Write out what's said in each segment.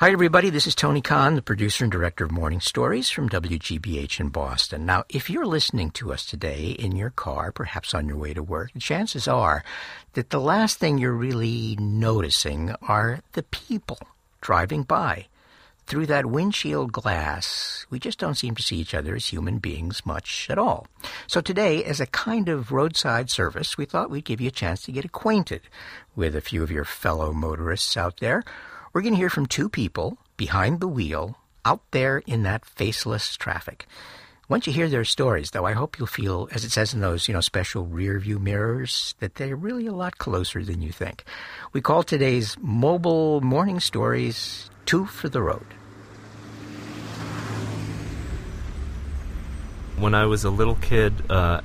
Hi, everybody. This is Tony Kahn, the producer and director of Morning Stories from WGBH in Boston. Now, if you're listening to us today in your car, perhaps on your way to work, chances are that the last thing you're really noticing are the people driving by. Through that windshield glass, we just don't seem to see each other as human beings much at all. So today, as a kind of roadside service, we thought we'd give you a chance to get acquainted with a few of your fellow motorists out there. We're going to hear from two people behind the wheel out there in that faceless traffic. Once you hear their stories, though, I hope you'll feel, as it says in those, special rear view mirrors, that they're really a lot closer than you think. We call today's mobile morning stories Two for the Road. When I was a little kid,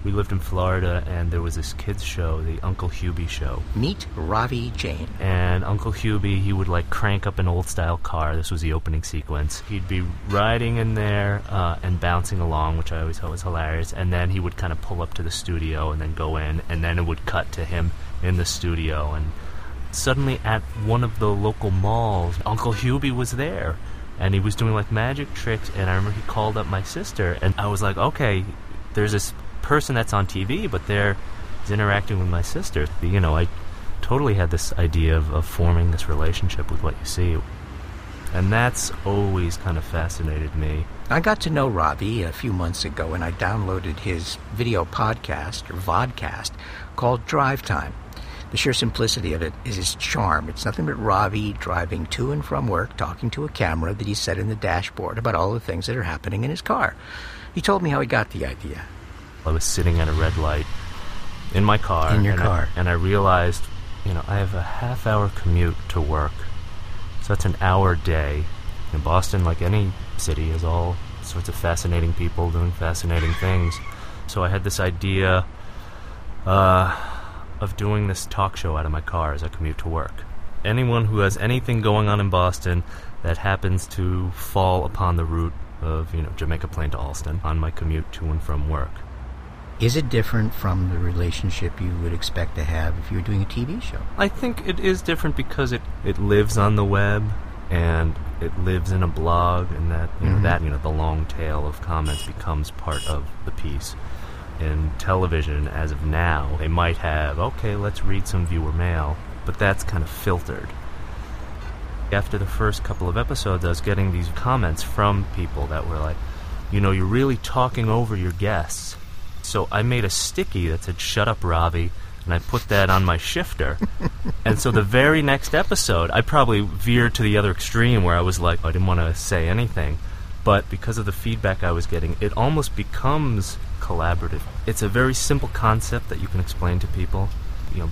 we lived in Florida, and there was this kids' show, the Uncle Hubie show. Meet Ravi Jain. And Uncle Hubie, he would, crank up an old-style car. This was the opening sequence. He'd be riding in there and bouncing along, which I always thought was hilarious, and then he would kind of pull up to the studio and then go in, and then it would cut to him in the studio. And suddenly, at one of the local malls, Uncle Hubie was there. And he was doing, magic tricks, and I remember he called up my sister, and I was like, okay, there's this person that's on TV, but they're interacting with my sister. I totally had this idea of forming this relationship with what you see. And that's always kind of fascinated me. I got to know Robbie a few months ago, and I downloaded his video podcast, or vodcast, called Drive Time. The sheer simplicity of it is its charm. It's nothing but Ravi driving to and from work, talking to a camera that he set in the dashboard about all the things that are happening in his car. He told me how he got the idea. I was sitting at a red light in my car. And I realized, I have a half-hour commute to work. So that's an hour day. And Boston, like any city, is all sorts of fascinating people doing fascinating things. So I had this idea of doing this talk show out of my car as I commute to work. Anyone who has anything going on in Boston that happens to fall upon the route of, Jamaica Plain to Allston on my commute to and from work. Is it different from the relationship you would expect to have if you were doing a TV show? I think it is different because it lives on the web and it lives in a blog, and that, the long tail of comments becomes part of the piece. In television, as of now, they might have, okay, let's read some viewer mail, but that's kind of filtered. After the first couple of episodes, I was getting these comments from people that were like, you're really talking over your guests. So I made a sticky that said, "Shut up, Ravi," and I put that on my shifter. And so the very next episode, I probably veered to the other extreme where I was like, I didn't want to say anything. But because of the feedback I was getting, it almost becomes collaborative. It's a very simple concept that you can explain to people.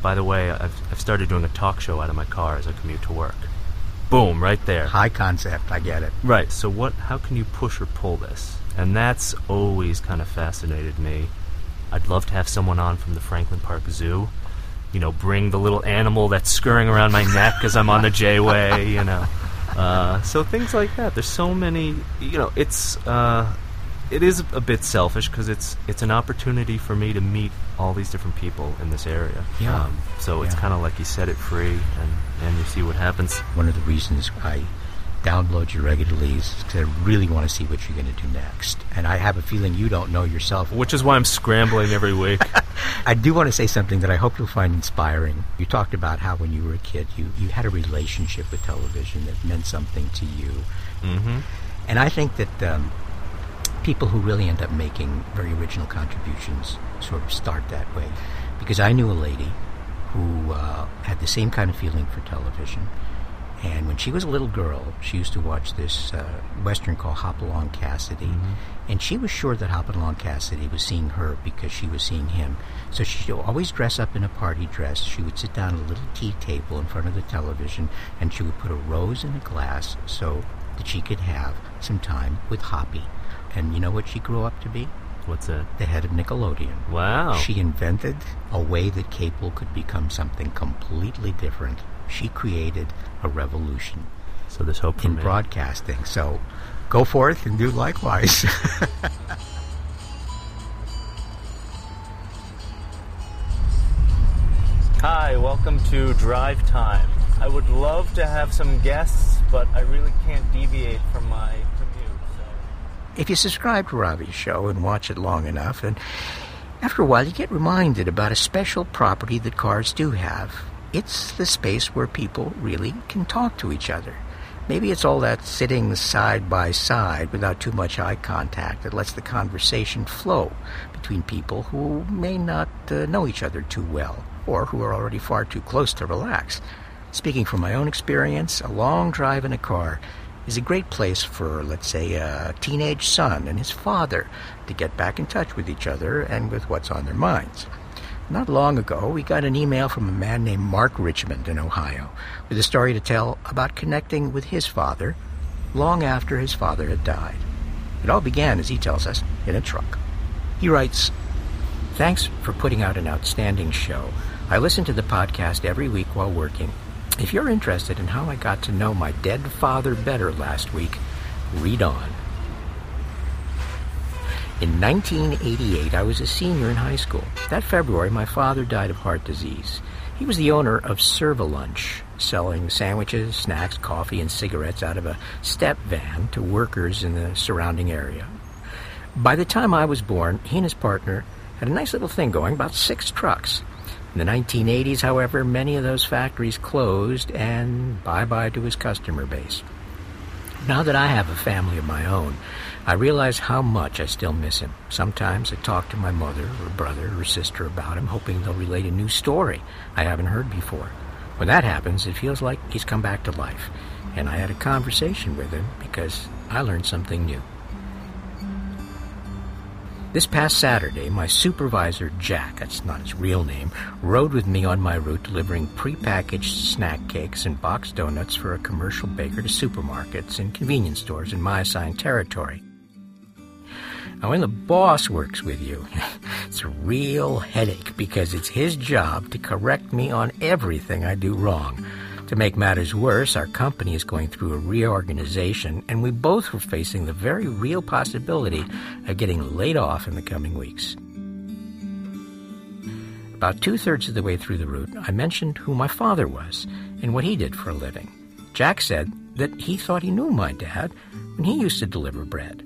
By the way, I've started doing a talk show out of my car as I commute to work. Boom, right there. High concept, I get it. Right, so how can you push or pull this? And that's always kind of fascinated me. I'd love to have someone on from the Franklin Park Zoo. Bring the little animal that's scurrying around my neck because I'm on the J-Way, So things like that. There's so many, it is a bit selfish because it's an opportunity for me to meet all these different people in this area. Yeah. It's kind of like you set it free and you see what happens. One of the reasons I download you regularly is because I really want to see what you're going to do next. And I have a feeling you don't know yourself. Which is why I'm scrambling every week. I do want to say something that I hope you'll find inspiring. You talked about how when you were a kid, you had a relationship with television that meant something to you. Mm-hmm. And I think that people who really end up making very original contributions sort of start that way. Because I knew a lady who had the same kind of feeling for television. And when she was a little girl, she used to watch this Western called Hopalong Cassidy. Mm-hmm. And she was sure that Hopalong Cassidy was seeing her because she was seeing him. So she would always dress up in a party dress. She would sit down at a little tea table in front of the television, and she would put a rose in a glass so that she could have some time with Hoppy. And you know what she grew up to be? What's that? The head of Nickelodeon. Wow. She invented a way that cable could become something completely different. She created a revolution. So there's hope for me. In broadcasting. So go forth and do likewise. Hi, welcome to Drive Time. I would love to have some guests but I really can't deviate from my commute. So. If you subscribe to Ravi's show and watch it long enough, and after a while you get reminded about a special property that cars do have. It's the space where people really can talk to each other. Maybe it's all that sitting side by side without too much eye contact that lets the conversation flow between people who may not know each other too well, or who are already far too close to relax. Speaking from my own experience, a long drive in a car is a great place for, let's say, a teenage son and his father to get back in touch with each other and with what's on their minds. Not long ago, we got an email from a man named Mark Richmond in Ohio with a story to tell about connecting with his father long after his father had died. It all began, as he tells us, in a truck. He writes, "Thanks for putting out an outstanding show. I listen to the podcast every week while working. If you're interested in how I got to know my dead father better last week, read on. In 1988, I was a senior in high school. That February, my father died of heart disease. He was the owner of Servalunch, selling sandwiches, snacks, coffee, and cigarettes out of a step van to workers in the surrounding area. By the time I was born, he and his partner had a nice little thing going, about 6 trucks. In the 1980s, however, many of those factories closed, and bye-bye to his customer base. Now that I have a family of my own, I realize how much I still miss him. Sometimes I talk to my mother or brother or sister about him, hoping they'll relate a new story I haven't heard before. When that happens, it feels like he's come back to life, and I had a conversation with him because I learned something new. This past Saturday, my supervisor, Jack, that's not his real name, rode with me on my route delivering prepackaged snack cakes and boxed donuts for a commercial baker to supermarkets and convenience stores in my assigned territory. Now, when the boss works with you, it's a real headache because it's his job to correct me on everything I do wrong. To make matters worse, our company is going through a reorganization, and we both were facing the very real possibility of getting laid off in the coming weeks. About 2/3 of the way through the route, I mentioned who my father was and what he did for a living. Jack said that he thought he knew my dad when he used to deliver bread.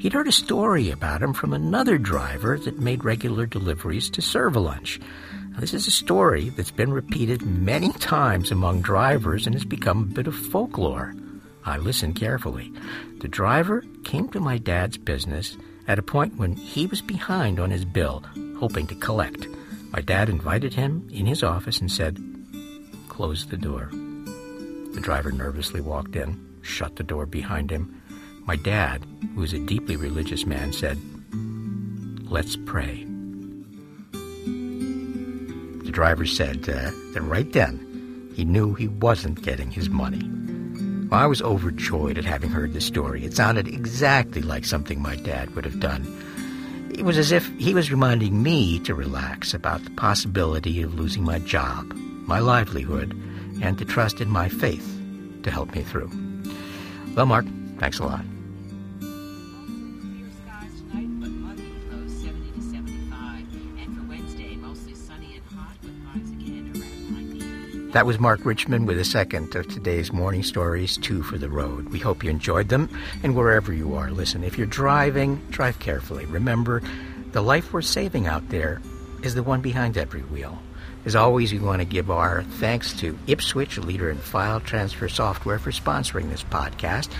He'd heard a story about him from another driver that made regular deliveries to Servalunch. This is a story that's been repeated many times among drivers and has become a bit of folklore. I listened carefully. The driver came to my dad's business at a point when he was behind on his bill, hoping to collect. My dad invited him in his office and said, "Close the door." The driver nervously walked in, shut the door behind him. My dad, who was a deeply religious man, said, "Let's pray." The driver said that right then he knew he wasn't getting his money. Well, I was overjoyed at having heard this story. It sounded exactly like something my dad would have done. It was as if he was reminding me to relax about the possibility of losing my job, my livelihood, and to trust in my faith to help me through. Well, Mark, thanks a lot. That was Mark Richmond with a second of today's Morning Stories, 2 for the Road. We hope you enjoyed them, and wherever you are, listen, if you're driving, drive carefully. Remember, the life we're saving out there is the one behind every wheel. As always, we want to give our thanks to Ipswitch, a leader in file transfer software, for sponsoring this podcast.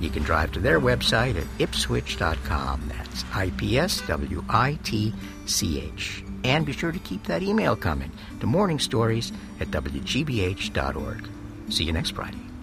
You can drive to their website at ipswitch.com. That's IPSWITCH. And be sure to keep that email coming to morningstories@wgbh.org. See you next Friday.